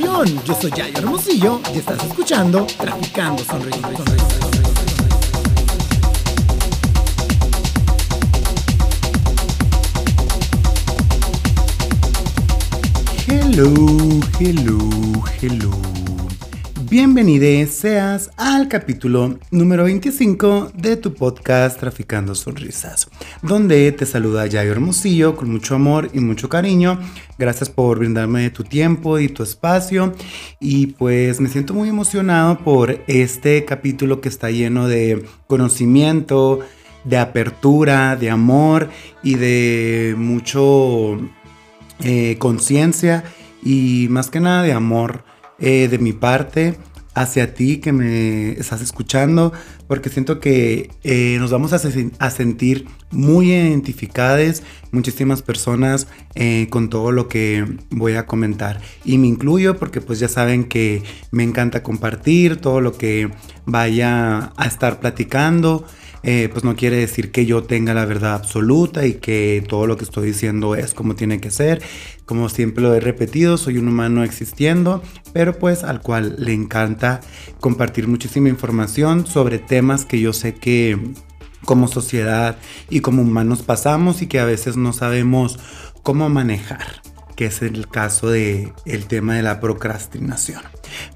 Yoyón, yo soy Yayo Hermosillo y estás escuchando Traficando Sonrisas. Hello. Bienvenides seas al capítulo número 25 de tu podcast Traficando Sonrisas, donde te saluda Yayo Hermosillo con mucho amor y mucho cariño. Gracias por brindarme tu tiempo y tu espacio, y pues me siento muy emocionado por este capítulo que está lleno de conocimiento, de apertura, de amor y de mucho conciencia, y más que nada de amor de mi parte hacia ti que me estás escuchando, porque siento que nos vamos a sentir muy identificadas muchísimas personas con todo lo que voy a comentar, y me incluyo porque pues ya saben que me encanta compartir todo lo que vaya a estar platicando. Pues no quiere decir que yo tenga la verdad absoluta y que todo lo que estoy diciendo es como tiene que ser. Como siempre lo he repetido, soy un humano existiendo, pero pues al cual le encanta compartir muchísima información sobre temas que yo sé que como sociedad y como humanos pasamos y que a veces no sabemos cómo manejar, que es el caso del tema de la procrastinación.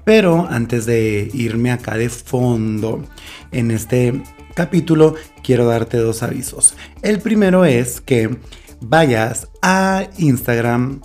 Pero antes de irme acá de fondo en este capítulo, quiero darte dos avisos. El primero es que vayas a Instagram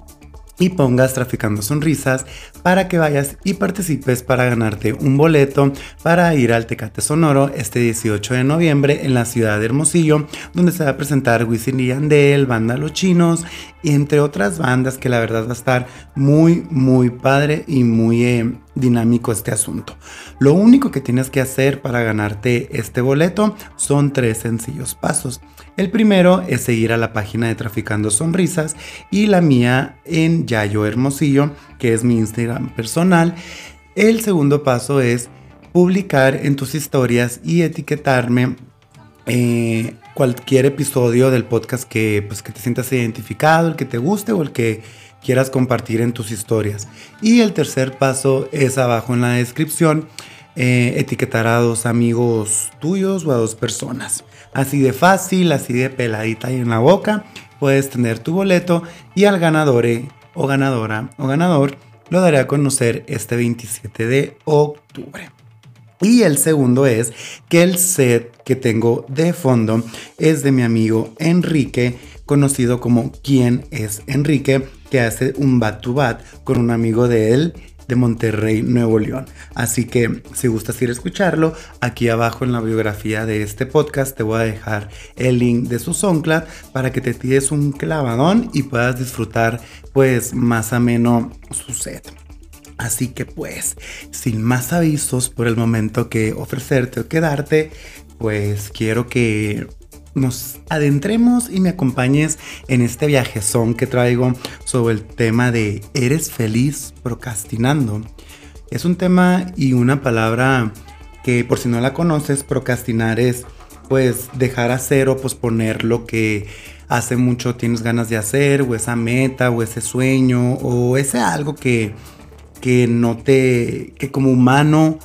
y pongas Traficando Sonrisas para que vayas y participes para ganarte un boleto para ir al Tecate Sonoro este 18 de noviembre en la ciudad de Hermosillo, donde se va a presentar Wisin y Yandel, Banda Los Chinos y entre otras bandas, que la verdad va a estar muy muy padre y muy dinámico este asunto. Lo único que tienes que hacer para ganarte este boleto son 3 sencillos pasos. El primero es seguir a la página de Traficando Sonrisas y la mía en Yayo Hermosillo, que es mi Instagram personal. El segundo paso es publicar en tus historias y etiquetarme cualquier episodio del podcast que te sientas identificado, el que te guste o el que quieras compartir en tus historias. Y el tercer paso es abajo en la descripción. Etiquetar a 2 amigos tuyos o a 2 personas. Así de fácil, así de peladita y en la boca, puedes tener tu boleto, y al ganador o ganadora o ganador lo daré a conocer este 27 de octubre. Y el segundo es que el set que tengo de fondo es de mi amigo Enrique, conocido como ¿Quién es Enrique?, que hace un back to back con un amigo de él de Monterrey, Nuevo León. Así que si gustas ir a escucharlo, aquí abajo en la biografía de este podcast te voy a dejar el link de su SoundCloud para que te tires un clavadón y puedas disfrutar pues más ameno su set. Así que pues, sin más avisos por el momento que ofrecerte o que darte, pues quiero que nos adentremos y me acompañes en este viajezón que traigo sobre el tema de ¿eres feliz procrastinando? Es un tema y una palabra que, por si no la conoces, procrastinar es pues dejar hacer o posponer lo que hace mucho tienes ganas de hacer, o esa meta o ese sueño o ese algo que como humano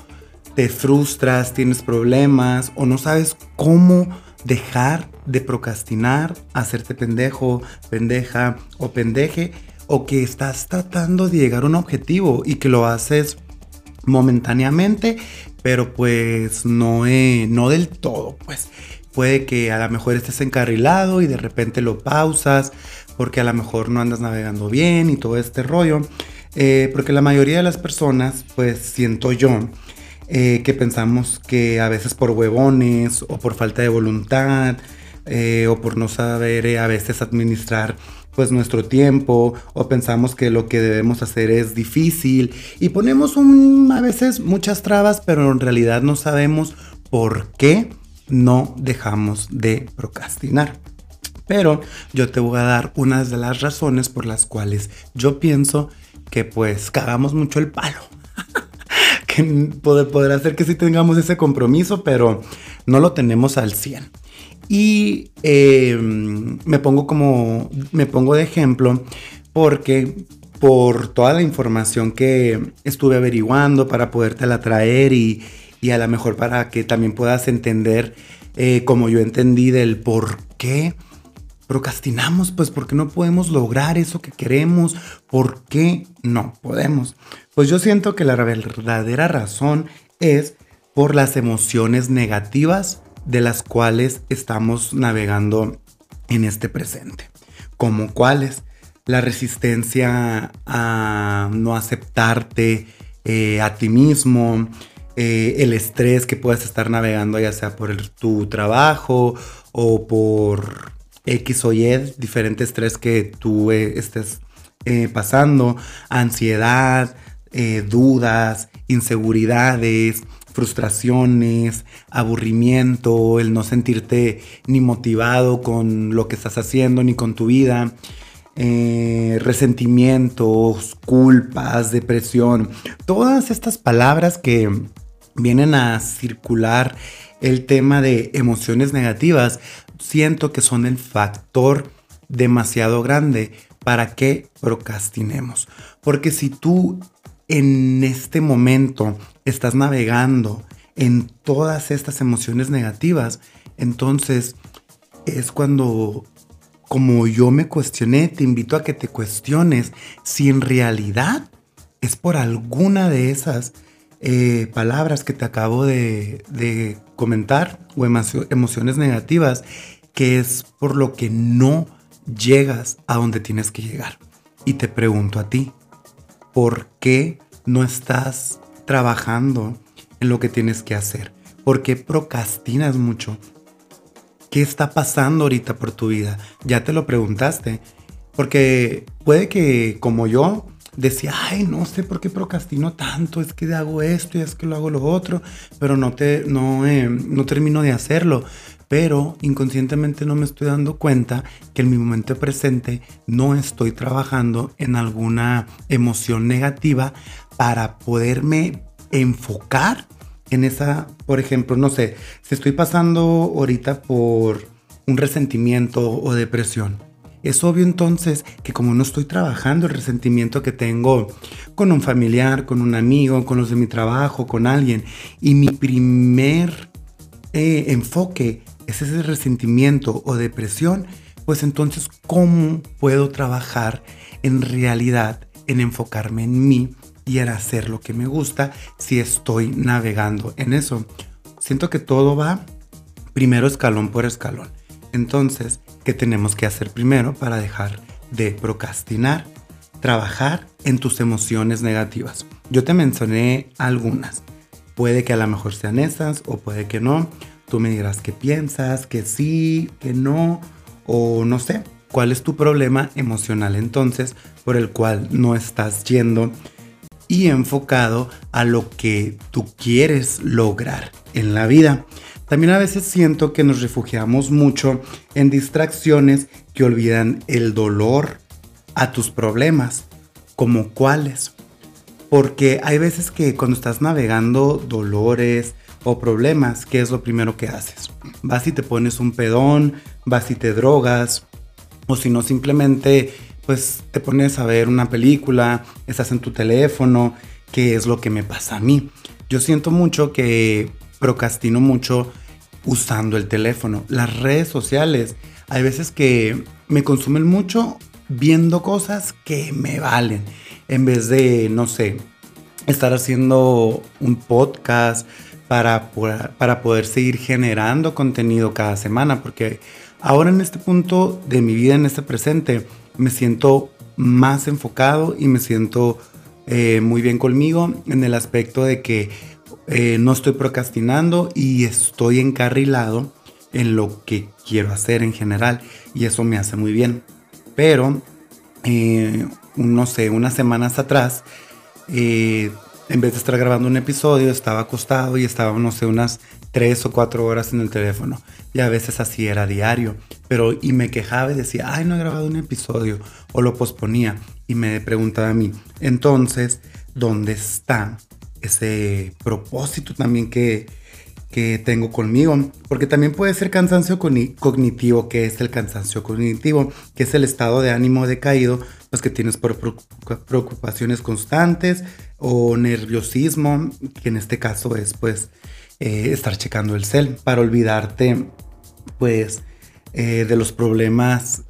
te frustras, tienes problemas o no sabes cómo dejar de procrastinar, hacerte pendejo, pendeja o pendeje, o que estás tratando de llegar a un objetivo y que lo haces momentáneamente, pero pues no del todo. Pues puede que a lo mejor estés encarrilado y de repente lo pausas porque a lo mejor no andas navegando bien y todo este rollo, porque la mayoría de las personas, pues siento yo, que pensamos que a veces por huevones o por falta de voluntad o por no saber a veces administrar pues nuestro tiempo, o pensamos que lo que debemos hacer es difícil y ponemos a veces muchas trabas, pero en realidad no sabemos por qué no dejamos de procrastinar. Pero yo te voy a dar una de las razones por las cuales yo pienso que pues cagamos mucho el palo. Podrá ser que sí tengamos ese compromiso, pero no lo tenemos al 100. Y me pongo de ejemplo porque por toda la información que estuve averiguando para podértela traer y a lo mejor para que también puedas entender como yo entendí del por qué procrastinamos, pues por qué no podemos lograr eso que queremos, por qué no podemos. Pues yo siento que la verdadera razón es por las emociones negativas de las cuales estamos navegando en este presente. ¿Como cuáles? La resistencia a no aceptarte a ti mismo, el estrés que puedas estar navegando ya sea por tu trabajo o por X o Y, diferente estrés que tú estés pasando, ansiedad, dudas, inseguridades, frustraciones, aburrimiento, el no sentirte ni motivado con lo que estás haciendo ni con tu vida, resentimientos, culpas, depresión, todas estas palabras que vienen a circular el tema de emociones negativas, siento que son el factor demasiado grande para que procrastinemos, porque si tú en este momento estás navegando en todas estas emociones negativas, entonces es cuando, como yo me cuestioné, te invito a que te cuestiones si en realidad es por alguna de esas palabras que te acabo de comentar o emociones negativas, que es por lo que no llegas a donde tienes que llegar. Y te pregunto a ti, ¿por qué no estás trabajando en lo que tienes que hacer? ¿Por qué procrastinas mucho? ¿Qué está pasando ahorita por tu vida? Ya te lo preguntaste, porque puede que como yo decía, ay, no sé por qué procrastino tanto, es que hago esto y es que lo hago lo otro, pero no termino de hacerlo. Pero inconscientemente no me estoy dando cuenta que en mi momento presente no estoy trabajando en alguna emoción negativa para poderme enfocar en esa, por ejemplo, no sé, si estoy pasando ahorita por un resentimiento o depresión. Es obvio entonces que como no estoy trabajando el resentimiento que tengo con un familiar, con un amigo, con los de mi trabajo, con alguien, y mi primer enfoque es ese resentimiento o depresión, pues entonces, ¿cómo puedo trabajar en realidad en enfocarme en mí y en hacer lo que me gusta si estoy navegando en eso? Siento que todo va primero escalón por escalón. Entonces, ¿qué tenemos que hacer primero para dejar de procrastinar? Trabajar en tus emociones negativas. Yo te mencioné algunas. Puede que a lo mejor sean esas o puede que no. Tú me dirás qué piensas, que sí, que no, o no sé. ¿Cuál es tu problema emocional entonces por el cual no estás yendo y enfocado a lo que tú quieres lograr en la vida? También a veces siento que nos refugiamos mucho en distracciones que olvidan el dolor a tus problemas, como cuáles. Porque hay veces que cuando estás navegando dolores o problemas, ¿qué es lo primero que haces? Vas y te pones un pedón, vas y te drogas, o si no simplemente pues te pones a ver una película, estás en tu teléfono, ¿qué es lo que me pasa a mí? Yo siento mucho que procrastino mucho usando el teléfono. Las redes sociales, hay veces que me consumen mucho viendo cosas que me valen. En vez de, no sé, estar haciendo un podcast para poder seguir generando contenido cada semana. Porque ahora en este punto de mi vida, en este presente, me siento más enfocado y me siento muy bien conmigo en el aspecto de que no estoy procrastinando y estoy encarrilado en lo que quiero hacer en general, y eso me hace muy bien. Pero, no sé, unas semanas atrás, en vez de estar grabando un episodio, estaba acostado y estaba, no sé, unas 3 o 4 horas en el teléfono. Y a veces así era diario. Pero y me quejaba y decía, ay, no he grabado un episodio. O lo posponía y me preguntaba a mí, entonces, ¿dónde está ese propósito también que, que tengo conmigo, porque también puede ser cansancio cognitivo, que es el cansancio cognitivo, que es el estado de ánimo decaído, pues que tienes por preocupaciones constantes o nerviosismo, que en este caso es pues estar checando el cel para olvidarte pues de los problemas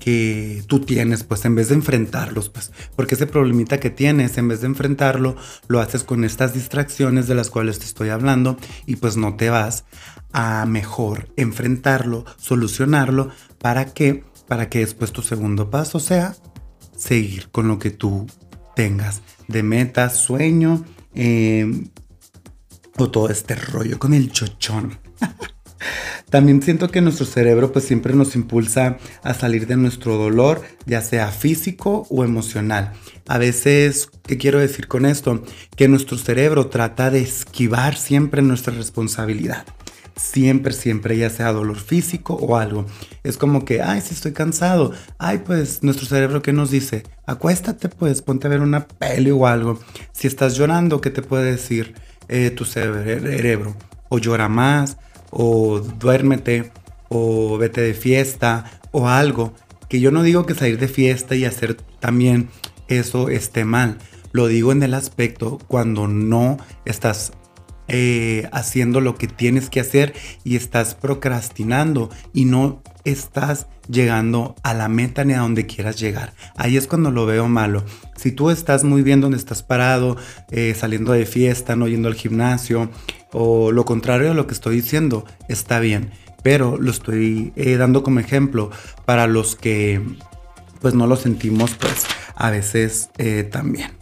que tú tienes, pues en vez de enfrentarlos, pues porque ese problemita que tienes, en vez de enfrentarlo, lo haces con estas distracciones de las cuales te estoy hablando y pues no te vas a mejor enfrentarlo, solucionarlo, para que después tu segundo paso sea seguir con lo que tú tengas de meta, sueño o todo este rollo con el chochón. También siento que nuestro cerebro pues siempre nos impulsa a salir de nuestro dolor, ya sea físico o emocional. A veces, ¿qué quiero decir con esto? Que nuestro cerebro trata de esquivar siempre nuestra responsabilidad. Siempre, siempre, ya sea dolor físico o algo. Es como que, ay, sí estoy cansado. Ay, pues, nuestro cerebro, ¿qué nos dice? Acuéstate, pues, ponte a ver una peli o algo. Si estás llorando, ¿qué te puede decir tu cerebro? O llora más, o duérmete, o vete de fiesta, o algo. Que yo no digo que salir de fiesta y hacer también eso esté mal. Lo digo en el aspecto cuando no estás haciendo lo que tienes que hacer y estás procrastinando y no estás llegando a la meta ni a donde quieras llegar. Ahí es cuando lo veo malo. Si tú estás muy bien donde estás parado, saliendo de fiesta, no yendo al gimnasio, o lo contrario a lo que estoy diciendo, está bien, pero lo estoy dando como ejemplo para los que pues no lo sentimos pues a veces también.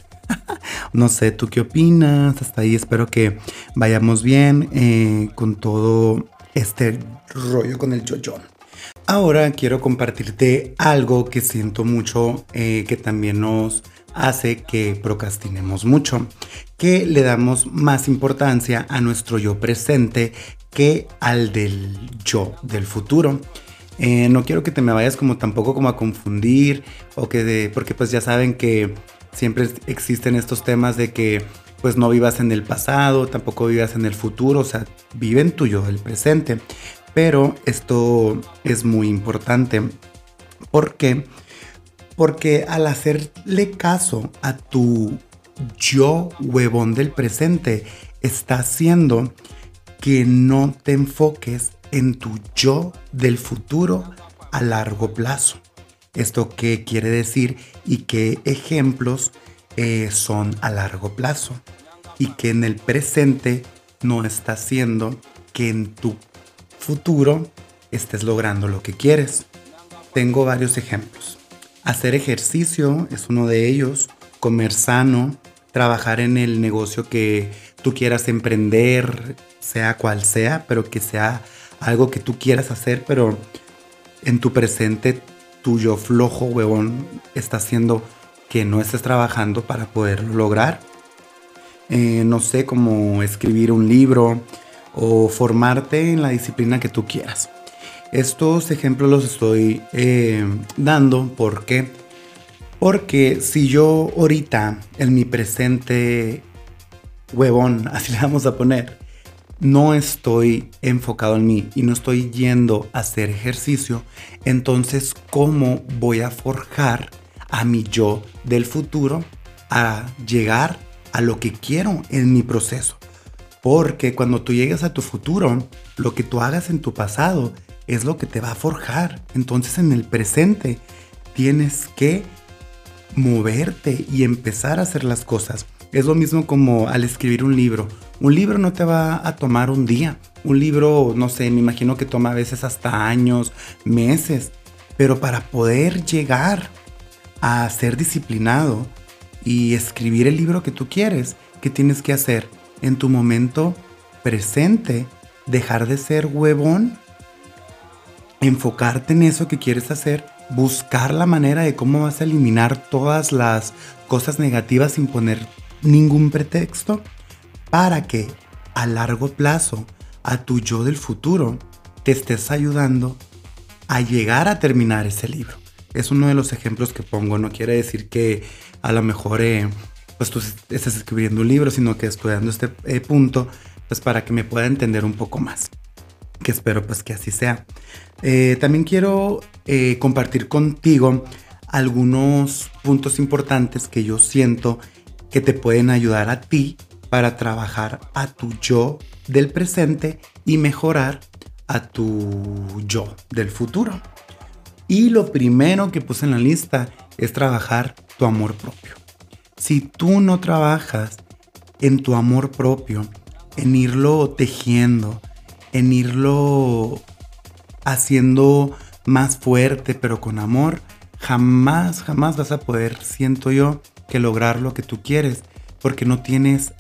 No sé, ¿tú qué opinas? Hasta ahí espero que vayamos bien con todo este rollo con el yoyón. Ahora quiero compartirte algo que siento mucho que también nos hace que procrastinemos mucho, que le damos más importancia a nuestro yo presente que al del yo del futuro. No quiero que te me vayas como tampoco como a confundir o que porque pues ya saben que siempre existen estos temas de que pues no vivas en el pasado, tampoco vivas en el futuro, o sea, vive en tu yo del presente. Pero esto es muy importante. ¿Por qué? Porque al hacerle caso a tu yo huevón del presente, está haciendo que no te enfoques en tu yo del futuro a largo plazo. ¿Esto qué quiere decir y qué ejemplos son a largo plazo? Y que en el presente no está haciendo que en tu futuro estés logrando lo que quieres. Tengo varios ejemplos. Hacer ejercicio es uno de ellos, comer sano, trabajar en el negocio que tú quieras emprender, sea cual sea, pero que sea algo que tú quieras hacer, pero en tu presente tu yo flojo, huevón, está haciendo que no estés trabajando para poderlo lograr. No sé, como escribir un libro o formarte en la disciplina que tú quieras. Estos ejemplos los estoy dando porque si yo ahorita en mi presente huevón, así le vamos a poner, no estoy enfocado en mí y no estoy yendo a hacer ejercicio, entonces ¿cómo voy a forjar a mi yo del futuro a llegar a lo que quiero en mi proceso? Porque cuando tú llegas a tu futuro, lo que tú hagas en tu pasado es lo que te va a forjar. Entonces en el presente tienes que moverte y empezar a hacer las cosas. Es lo mismo como al escribir un libro. Un libro no te va a tomar un día. Un libro, no sé, me imagino que toma a veces hasta años, meses. Pero para poder llegar a ser disciplinado y escribir el libro que tú quieres, ¿qué tienes que hacer? En tu momento presente, dejar de ser huevón, enfocarte en eso que quieres hacer, buscar la manera de cómo vas a eliminar todas las cosas negativas sin poner ningún pretexto, para que a largo plazo a tu yo del futuro te estés ayudando a llegar a terminar ese libro. Es uno de los ejemplos que pongo. No quiere decir que a lo mejor pues tú estés escribiendo un libro, sino que estudiando este punto pues para que me pueda entender un poco más, que espero pues que así sea. También quiero compartir contigo algunos puntos importantes que yo siento que te pueden ayudar a ti para trabajar a tu yo del presente y mejorar a tu yo del futuro. Y lo primero que puse en la lista es trabajar tu amor propio. Si tú no trabajas en tu amor propio, en irlo tejiendo, en irlo haciendo más fuerte, pero con amor, jamás, jamás vas a poder, siento yo, que lograr lo que tú quieres, porque no tienes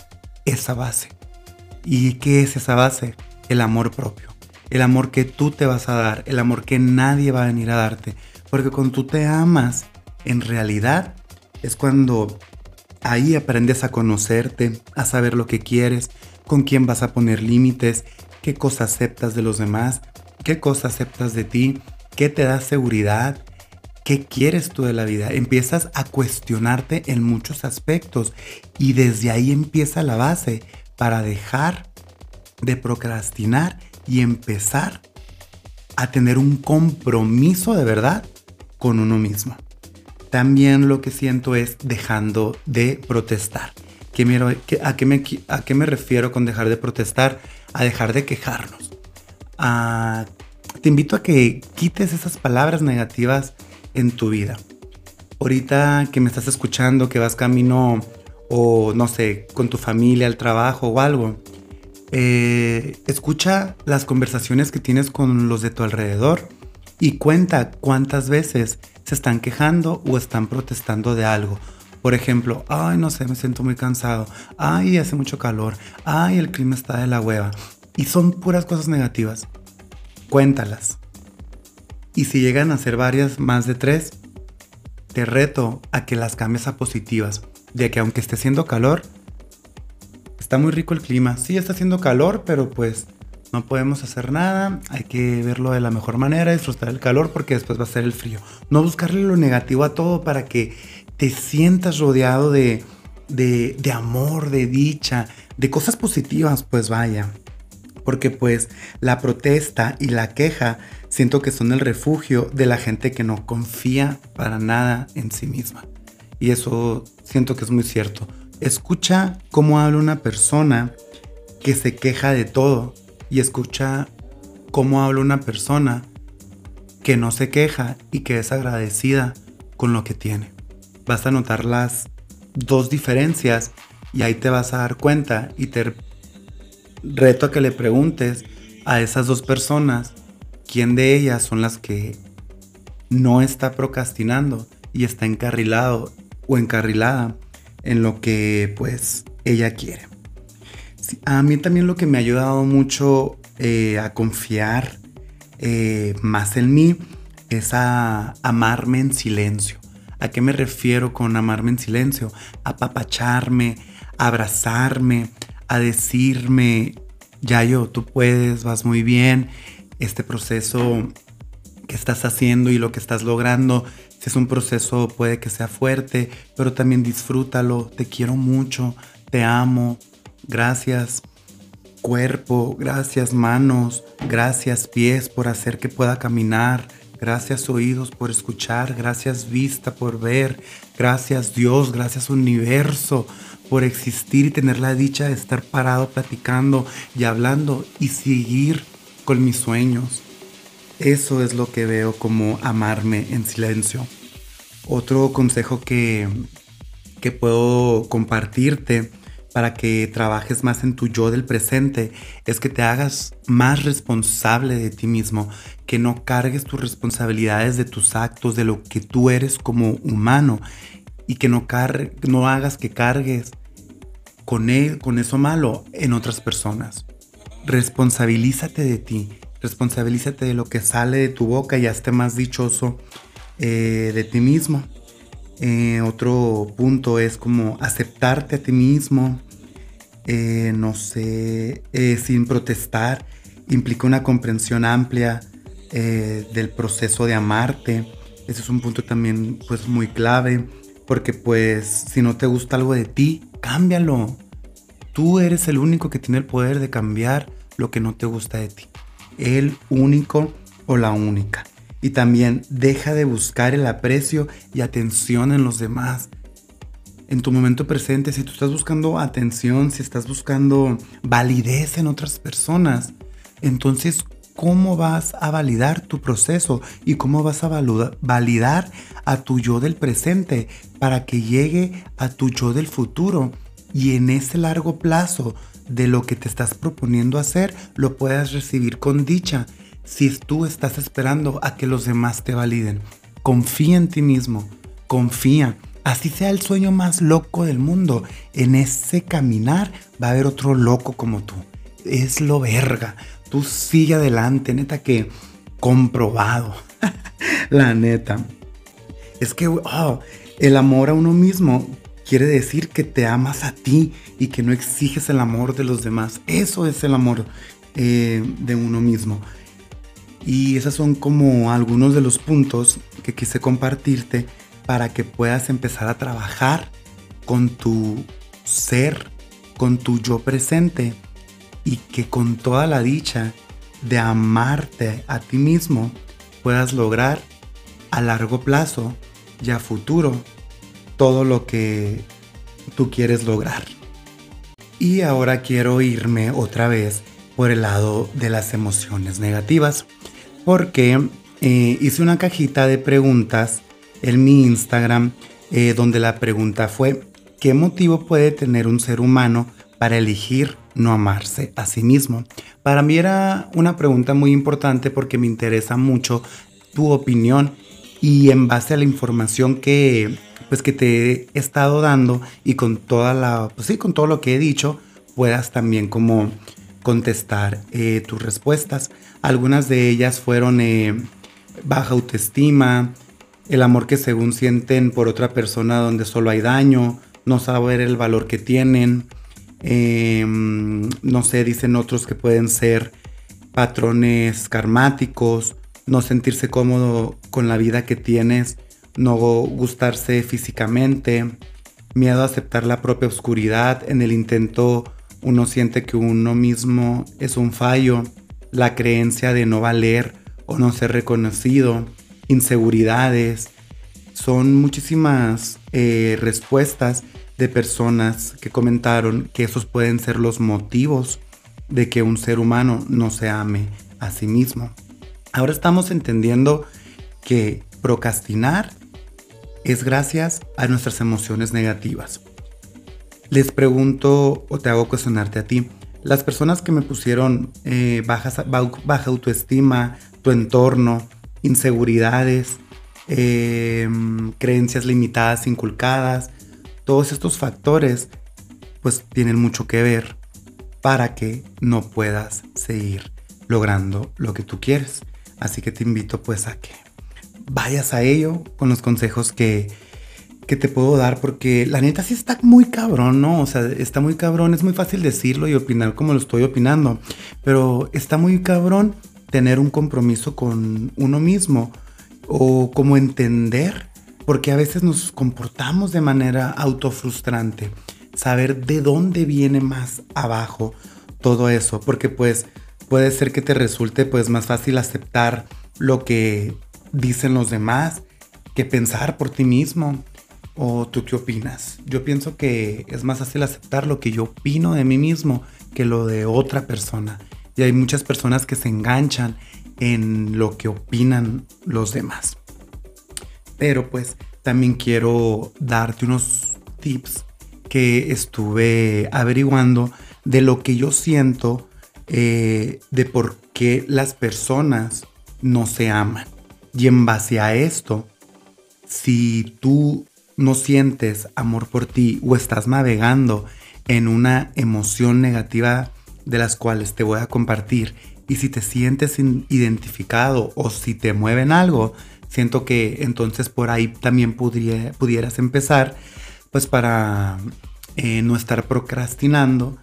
esa base. ¿Y qué es esa base? El amor propio. El amor que tú te vas a dar, el amor que nadie va a venir a darte. Porque cuando tú te amas, en realidad, es cuando ahí aprendes a conocerte, a saber lo que quieres, con quién vas a poner límites, qué cosas aceptas de los demás, qué cosas aceptas de ti, qué te da seguridad, qué quieres tú de la vida. Empiezas a cuestionarte en muchos aspectos y desde ahí empieza la base para dejar de procrastinar y empezar a tener un compromiso de verdad con uno mismo. También lo que siento es dejando de protestar. ¿A qué me refiero con dejar de protestar? A dejar de quejarnos. Te invito a que quites esas palabras negativas en tu vida. Ahorita que me estás escuchando, que vas camino o no sé, con tu familia, al trabajo o algo, escucha las conversaciones que tienes con los de tu alrededor y cuenta cuántas veces se están quejando o están protestando de algo. Por ejemplo, ay, no sé, me siento muy cansado. Ay, hace mucho calor. Ay, el clima está de la hueva. Y son puras cosas negativas. Cuéntalas. Y si llegan a ser varias, más de 3, te reto a que las cambies a positivas. De que aunque esté haciendo calor, está muy rico el clima. Sí, está haciendo calor, pero pues no podemos hacer nada. Hay que verlo de la mejor manera, disfrutar el calor porque después va a ser el frío. No buscarle lo negativo a todo para que te sientas rodeado de amor, de dicha, de cosas positivas, pues vaya. Porque pues la protesta y la queja siento que son el refugio de la gente que no confía para nada en sí misma. Y eso siento que es muy cierto. Escucha cómo habla una persona que se queja de todo y escucha cómo habla una persona que no se queja y que es agradecida con lo que tiene. Vas a notar las dos diferencias y ahí te vas a dar cuenta y te reto a que le preguntes a esas dos personas quién de ellas son las que no está procrastinando y está encarrilado o encarrilada en lo que pues ella quiere. Sí, a mí también lo que me ha ayudado mucho a confiar más en mí es a amarme en silencio. ¿A qué me refiero con amarme en silencio? Apapacharme, abrazarme, a decirme, Yayo, tú puedes, vas muy bien. Este proceso que estás haciendo y lo que estás logrando, si es un proceso puede que sea fuerte, pero también disfrútalo. Te quiero mucho, te amo. Gracias cuerpo, gracias manos, gracias pies por hacer que pueda caminar. Gracias oídos por escuchar, gracias vista por ver, gracias Dios, gracias universo por existir y tener la dicha de estar parado platicando y hablando y seguir con mis sueños. Eso es lo que veo como amarme en silencio. Otro consejo que puedo compartirte para que trabajes más en tu yo del presente es que te hagas más responsable de ti mismo, que no cargues tus responsabilidades de tus actos, de lo que tú eres como humano y que no hagas que cargues con eso malo en otras personas. Responsabilízate de ti, responsabilízate de lo que sale de tu boca y hazte más dichoso de ti mismo. Otro punto es como aceptarte a ti mismo. Sin protestar, implica una comprensión amplia del proceso de amarte. Ese es un punto también pues muy clave, porque pues si no te gusta algo de ti, cámbialo. Tú eres el único que tiene el poder de cambiar lo que no te gusta de ti. El único o la única. Y también deja de buscar el aprecio y atención en los demás. En tu momento presente, si tú estás buscando atención, si estás buscando validez en otras personas, entonces, ¿cómo vas a validar tu proceso? ¿Y cómo vas a validar a tu yo del presente para que llegue a tu yo del futuro? Y en ese largo plazo de lo que te estás proponiendo hacer, lo puedas recibir con dicha. Si tú estás esperando a que los demás te validen, confía en ti mismo, confía. Así sea el sueño más loco del mundo, en ese caminar va a haber otro loco como tú. Es lo verga. Tú sigue adelante, neta que comprobado. La neta. Es que el amor a uno mismo quiere decir que te amas a ti y que no exiges el amor de los demás. Eso es el amor de uno mismo. Y esos son como algunos de los puntos que quise compartirte para que puedas empezar a trabajar con tu ser, con tu yo presente, y que con toda la dicha de amarte a ti mismo puedas lograr a largo plazo y a futuro todo lo que tú quieres lograr. Y ahora quiero irme otra vez por el lado de las emociones negativas, porque hice una cajita de preguntas en mi Instagram, donde la pregunta fue: ¿qué motivo puede tener un ser humano para elegir no amarse a sí mismo? Para mí era una pregunta muy importante porque me interesa mucho tu opinión, y en base a la información que te he estado dando y con toda con todo lo que he dicho, puedas también como contestar tus respuestas. Algunas de ellas fueron baja autoestima, el amor que según sienten por otra persona donde solo hay daño, no saber el valor que tienen, no sé, dicen otros que pueden ser patrones karmáticos, no sentirse cómodo con la vida que tienes, no gustarse físicamente, miedo a aceptar la propia oscuridad, en el intento uno siente que uno mismo es un fallo, la creencia de no valer o no ser reconocido, inseguridades. Son muchísimas respuestas de personas que comentaron que esos pueden ser los motivos de que un ser humano no se ame a sí mismo. Ahora estamos entendiendo que procrastinar es gracias a nuestras emociones negativas. Les pregunto, o te hago cuestionarte a ti, las personas que me pusieron baja autoestima, tu entorno, inseguridades, creencias limitadas inculcadas, todos estos factores pues tienen mucho que ver para que no puedas seguir logrando lo que tú quieres. Así que te invito pues a que vayas a ello con los consejos que te puedo dar, porque la neta sí está muy cabrón, ¿no? O sea, está muy cabrón, es muy fácil decirlo y opinar como lo estoy opinando, pero está muy cabrón tener un compromiso con uno mismo, o como entender porque a veces nos comportamos de manera autofrustrante, saber de dónde viene más abajo todo eso, porque pues puede ser que te resulte pues más fácil aceptar lo que dicen los demás que pensar por ti mismo. ¿O tú qué opinas? Yo pienso que es más fácil aceptar lo que yo opino de mí mismo que lo de otra persona. Y hay muchas personas que se enganchan en lo que opinan los demás. Pero pues también quiero darte unos tips que estuve averiguando de lo que yo siento de por qué las personas no se aman. Y en base a esto, si tú no sientes amor por ti o estás navegando en una emoción negativa de las cuales te voy a compartir, y si te sientes identificado o si te mueven algo, siento que entonces por ahí también pudieras empezar pues para no estar procrastinando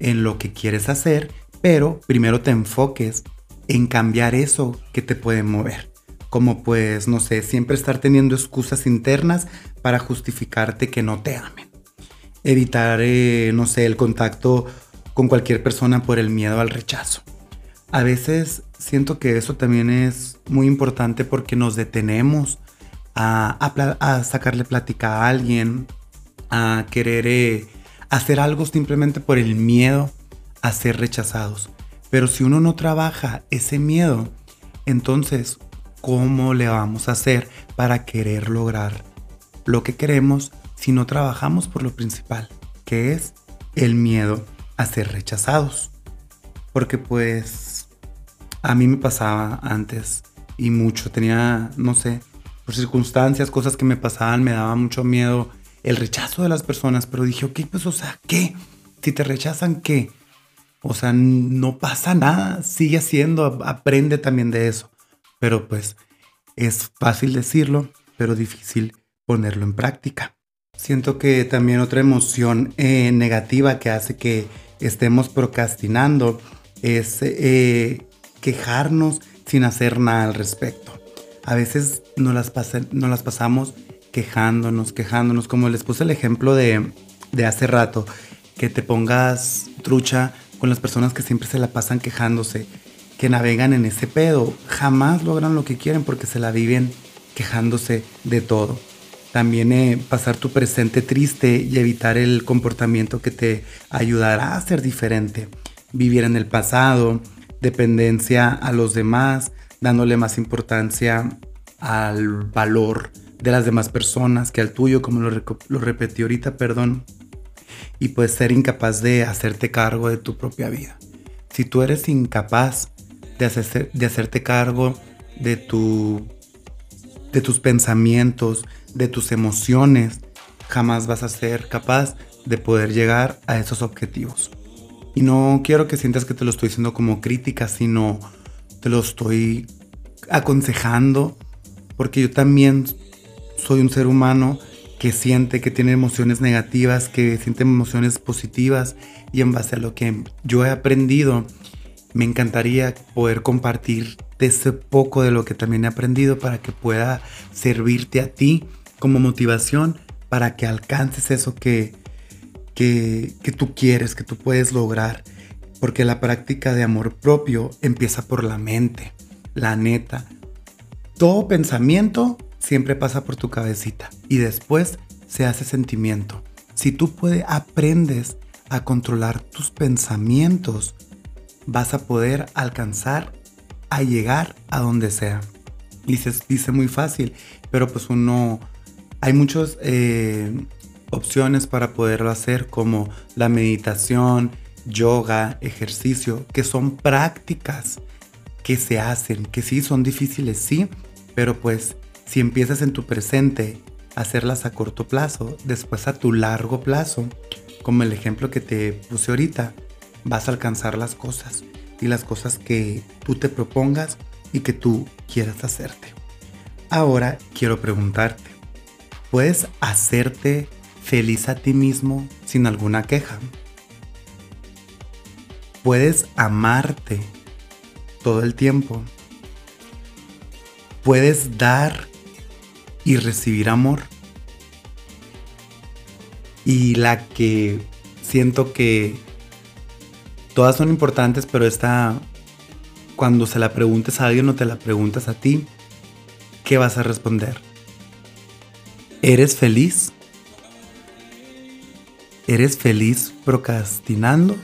en lo que quieres hacer, pero primero te enfoques en cambiar eso que te puede mover. Como pues, no sé, siempre estar teniendo excusas internas para justificarte que no te amen. evitar, no sé, el contacto con cualquier persona por el miedo al rechazo. A veces siento que eso también es muy importante porque nos detenemos a sacarle plática a alguien, a querer hacer algo simplemente por el miedo a ser rechazados. Pero si uno no trabaja ese miedo, entonces, ¿cómo le vamos a hacer para querer lograr lo que queremos si no trabajamos por lo principal, que es el miedo a ser rechazados? Porque pues a mí me pasaba antes y mucho, tenía, no sé, por circunstancias, cosas que me pasaban, me daba mucho miedo el rechazo de las personas, pero dije, ok, pues o sea, ¿qué? Si te rechazan, ¿qué? O sea, no pasa nada, sigue haciendo, aprende también de eso. Pero pues es fácil decirlo, pero difícil ponerlo en práctica. Siento que también otra emoción negativa que hace que estemos procrastinando es quejarnos sin hacer nada al respecto. A veces nos las pasamos quejándonos. Como les puse el ejemplo de hace rato, que te pongas trucha con las personas que siempre se la pasan quejándose, que navegan en ese pedo, jamás logran lo que quieren porque se la viven quejándose de todo. También pasar tu presente triste y evitar el comportamiento que te ayudará a ser diferente. Vivir en el pasado, dependencia a los demás, dándole más importancia al valor de las demás personas que al tuyo, como lo repetí ahorita, perdón. Y pues ser incapaz de hacerte cargo de tu propia vida. Si tú eres incapaz de hacerte cargo de tus pensamientos, de tus emociones, jamás vas a ser capaz de poder llegar a esos objetivos. Y no quiero que sientas que te lo estoy diciendo como crítica, sino te lo estoy aconsejando, porque yo también soy un ser humano que siente, que tiene emociones negativas, que siente emociones positivas, y en base a lo que yo he aprendido, me encantaría poder compartir ese poco de lo que también he aprendido para que pueda servirte a ti como motivación para que alcances eso que tú quieres, que tú puedes lograr. Porque la práctica de amor propio empieza por la mente, la neta. Todo pensamiento siempre pasa por tu cabecita y después se hace sentimiento. Si tú aprendes a controlar tus pensamientos, vas a poder alcanzar a llegar a donde sea. Y se dice muy fácil, pero pues uno... Hay muchas opciones para poderlo hacer, como la meditación, yoga, ejercicio, que son prácticas que se hacen, que sí son difíciles, sí, pero pues si empiezas en tu presente a hacerlas a corto plazo, después a tu largo plazo, como el ejemplo que te puse ahorita, vas a alcanzar las cosas y las cosas que tú te propongas y que tú quieras hacerte. Ahora quiero preguntarte, ¿puedes hacerte feliz a ti mismo sin alguna queja? ¿Puedes amarte todo el tiempo? ¿Puedes dar y recibir amor? Y la que siento que todas son importantes, pero esta, cuando se la preguntes a alguien o te la preguntas a ti, ¿qué vas a responder? ¿Eres feliz? ¿Eres feliz procrastinando?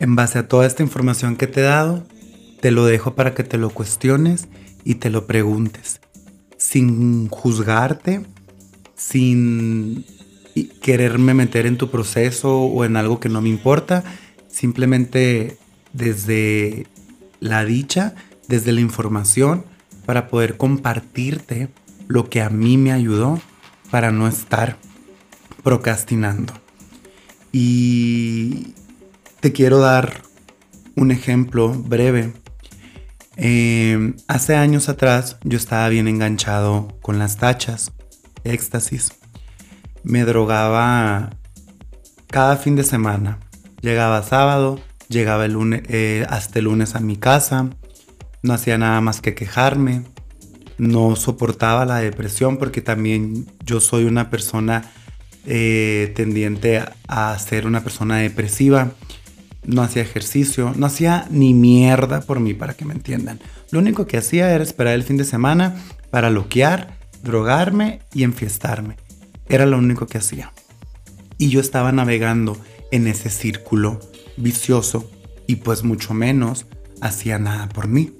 En base a toda esta información que te he dado, te lo dejo para que te lo cuestiones y te lo preguntes. Sin juzgarte, sin quererme meter en tu proceso o en algo que no me importa, simplemente desde la dicha, desde la información, para poder compartirte lo que a mí me ayudó para no estar procrastinando. Y te quiero dar un ejemplo breve. Hace años atrás yo estaba bien enganchado con las tachas, éxtasis. Me drogaba cada fin de semana. Llegaba sábado, llegaba el lunes, hasta el lunes a mi casa. No hacía nada más que quejarme. no soportaba la depresión, porque también yo soy una persona tendiente a ser una persona depresiva. No hacía ejercicio, no hacía ni mierda por mí, para que me entiendan. Lo único que hacía era esperar el fin de semana para loquear, drogarme y enfiestarme. Era lo único que hacía. Y yo estaba navegando en ese círculo vicioso y pues mucho menos hacía nada por mí.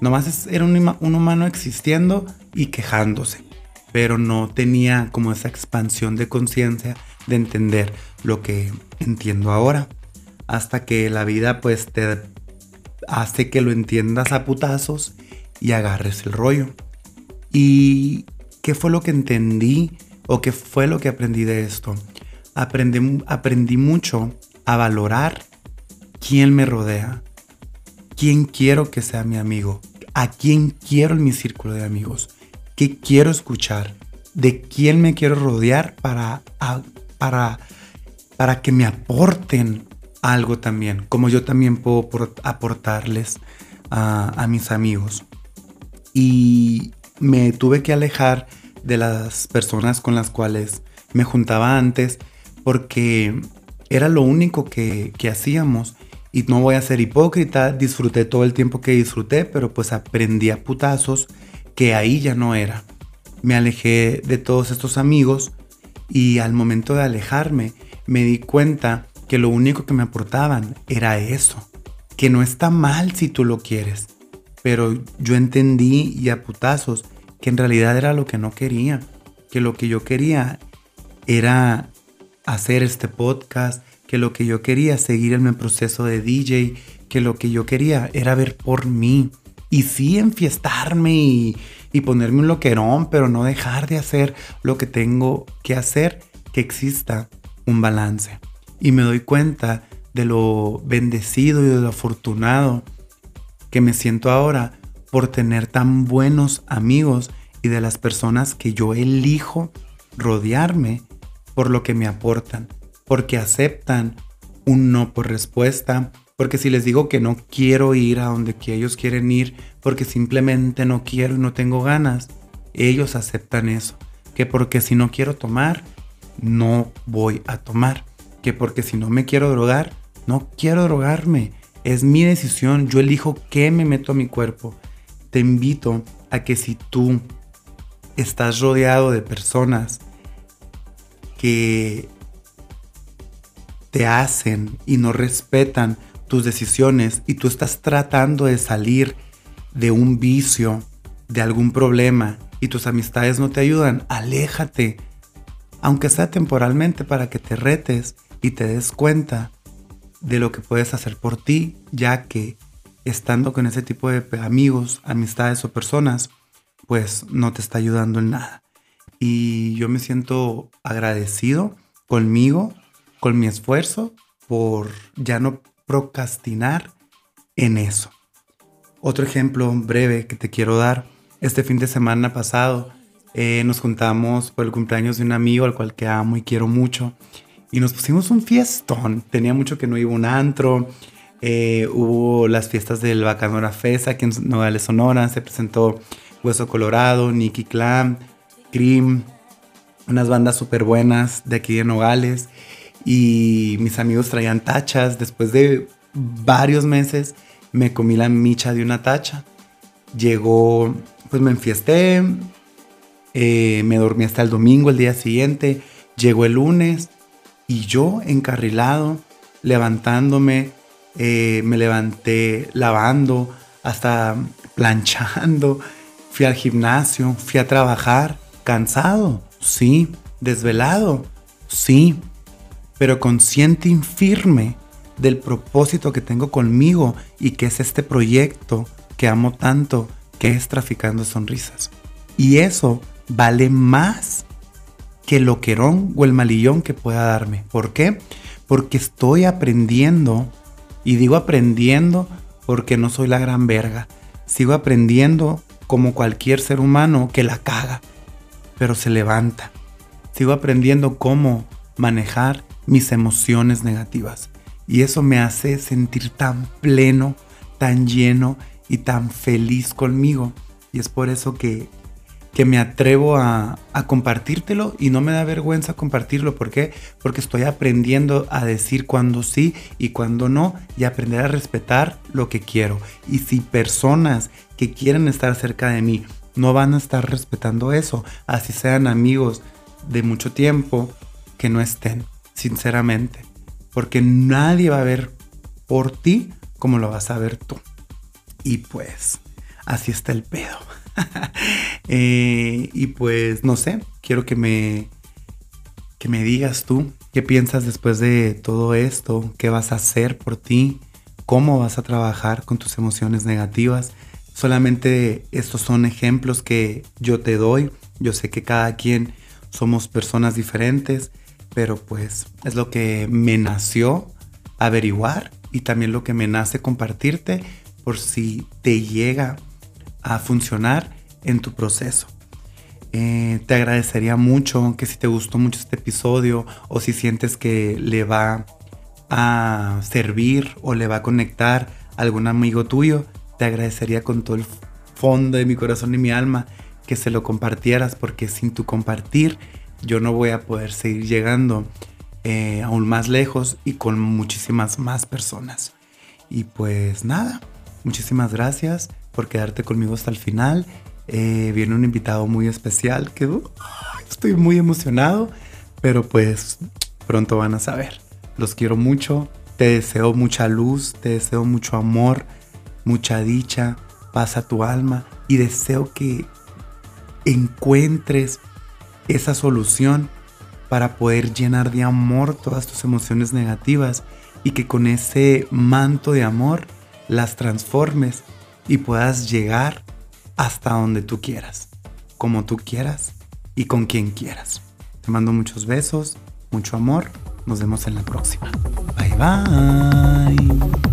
Nomás era un humano existiendo y quejándose, pero no tenía como esa expansión de conciencia de entender lo que entiendo ahora. Hasta que la vida pues te hace que lo entiendas a putazos y agarres el rollo. ¿Y qué fue lo que entendí o qué fue lo que aprendí de esto? Aprendí mucho a valorar quién me rodea, quién quiero que sea mi amigo, a quién quiero en mi círculo de amigos, qué quiero escuchar, de quién me quiero rodear para que me aporten algo también, como yo también puedo aportarles a mis amigos. Y me tuve que alejar de las personas con las cuales me juntaba antes, porque era lo único que hacíamos. Y no voy a ser hipócrita, disfruté todo el tiempo que disfruté, pero pues aprendí a putazos que ahí ya no era. Me alejé de todos estos amigos y al momento de alejarme me di cuenta que lo único que me aportaban era eso, que no está mal si tú lo quieres, pero yo entendí y a putazos que en realidad era lo que no quería, que lo que yo quería era hacer este podcast, que lo que yo quería seguir en mi proceso de DJ, que lo que yo quería era ver por mí y sí enfiestarme y ponerme un loquerón, pero no dejar de hacer lo que tengo que hacer, que exista un balance. Y me doy cuenta de lo bendecido y de lo afortunado que me siento ahora por tener tan buenos amigos y de las personas que yo elijo rodearme por lo que me aportan, porque aceptan un no por respuesta, porque si les digo que no quiero ir a donde que ellos quieren ir, porque simplemente no quiero y no tengo ganas, ellos aceptan eso, que porque si no quiero tomar, no voy a tomar, que porque si no me quiero drogar, no quiero drogarme, es mi decisión, yo elijo qué me meto a mi cuerpo. Te invito a que si tú estás rodeado de personas que te hacen y no respetan tus decisiones y tú estás tratando de salir de un vicio, de algún problema y tus amistades no te ayudan, aléjate, aunque sea temporalmente, para que te retes y te des cuenta de lo que puedes hacer por ti, ya que estando con ese tipo de amigos, amistades o personas, pues no te está ayudando en nada. Y yo me siento agradecido conmigo, con mi esfuerzo, por ya no procrastinar en eso. Otro ejemplo breve que te quiero dar. Este fin de semana pasado nos juntamos por el cumpleaños de un amigo al cual que amo y quiero mucho. Y nos pusimos un fiestón. Tenía mucho que no iba a un antro. Hubo las fiestas del Bacanora Fesa aquí en Nogales, Sonora. Se presentó Hueso Colorado, Nikki Clan, Cream, unas bandas súper buenas de aquí de Nogales. Y mis amigos traían tachas. Después de varios meses me comí la micha de una tacha. Llegó, pues me enfiesté, me dormí hasta el domingo, el día siguiente. Llegó el lunes y yo encarrilado, levantándome, me levanté lavando, hasta planchando. Fui al gimnasio, fui a trabajar, cansado, sí, desvelado, sí, pero consciente y firme del propósito que tengo conmigo y que es este proyecto que amo tanto, que es Traficando Sonrisas. Y eso vale más que el loquerón o el malillón que pueda darme. ¿Por qué? Porque estoy aprendiendo, y digo aprendiendo porque no soy la gran verga. Sigo aprendiendo como cualquier ser humano que la caga, pero se levanta. Sigo aprendiendo cómo manejar mis emociones negativas. Y eso me hace sentir tan pleno, tan lleno y tan feliz conmigo. Y es por eso que que me atrevo a compartírtelo y no me da vergüenza compartirlo. ¿Por qué? Porque estoy aprendiendo a decir cuándo sí y cuándo no y aprender a respetar lo que quiero. Y si personas que quieren estar cerca de mí no van a estar respetando eso, así sean amigos de mucho tiempo, que no estén, sinceramente. Porque nadie va a ver por ti como lo vas a ver tú. Y pues, así está el pedo. Y pues, no sé, quiero que me digas tú qué piensas después de todo esto, qué vas a hacer por ti, cómo vas a trabajar con tus emociones negativas. Solamente estos son ejemplos que yo te doy. Yo sé que cada quien somos personas diferentes, pero pues es lo que me nació averiguar y también lo que me nace compartirte por si te llega a funcionar en tu proceso. Te agradecería mucho que si te gustó mucho este episodio o si sientes que le va a servir o le va a conectar a algún amigo tuyo, te agradecería con todo el fondo de mi corazón y mi alma que se lo compartieras, porque sin tu compartir yo no voy a poder seguir llegando aún más lejos y con muchísimas más personas. Y pues nada, muchísimas gracias por quedarte conmigo hasta el final. Viene un invitado muy especial que estoy muy emocionado, pero pues pronto van a saber. Los quiero mucho, te deseo mucha luz, te deseo mucho amor, mucha dicha, paz a tu alma y deseo que encuentres esa solución para poder llenar de amor todas tus emociones negativas y que con ese manto de amor las transformes y puedas llegar hasta donde tú quieras, como tú quieras y con quien quieras. Te mando muchos besos, mucho amor. Nos vemos en la próxima. Bye bye.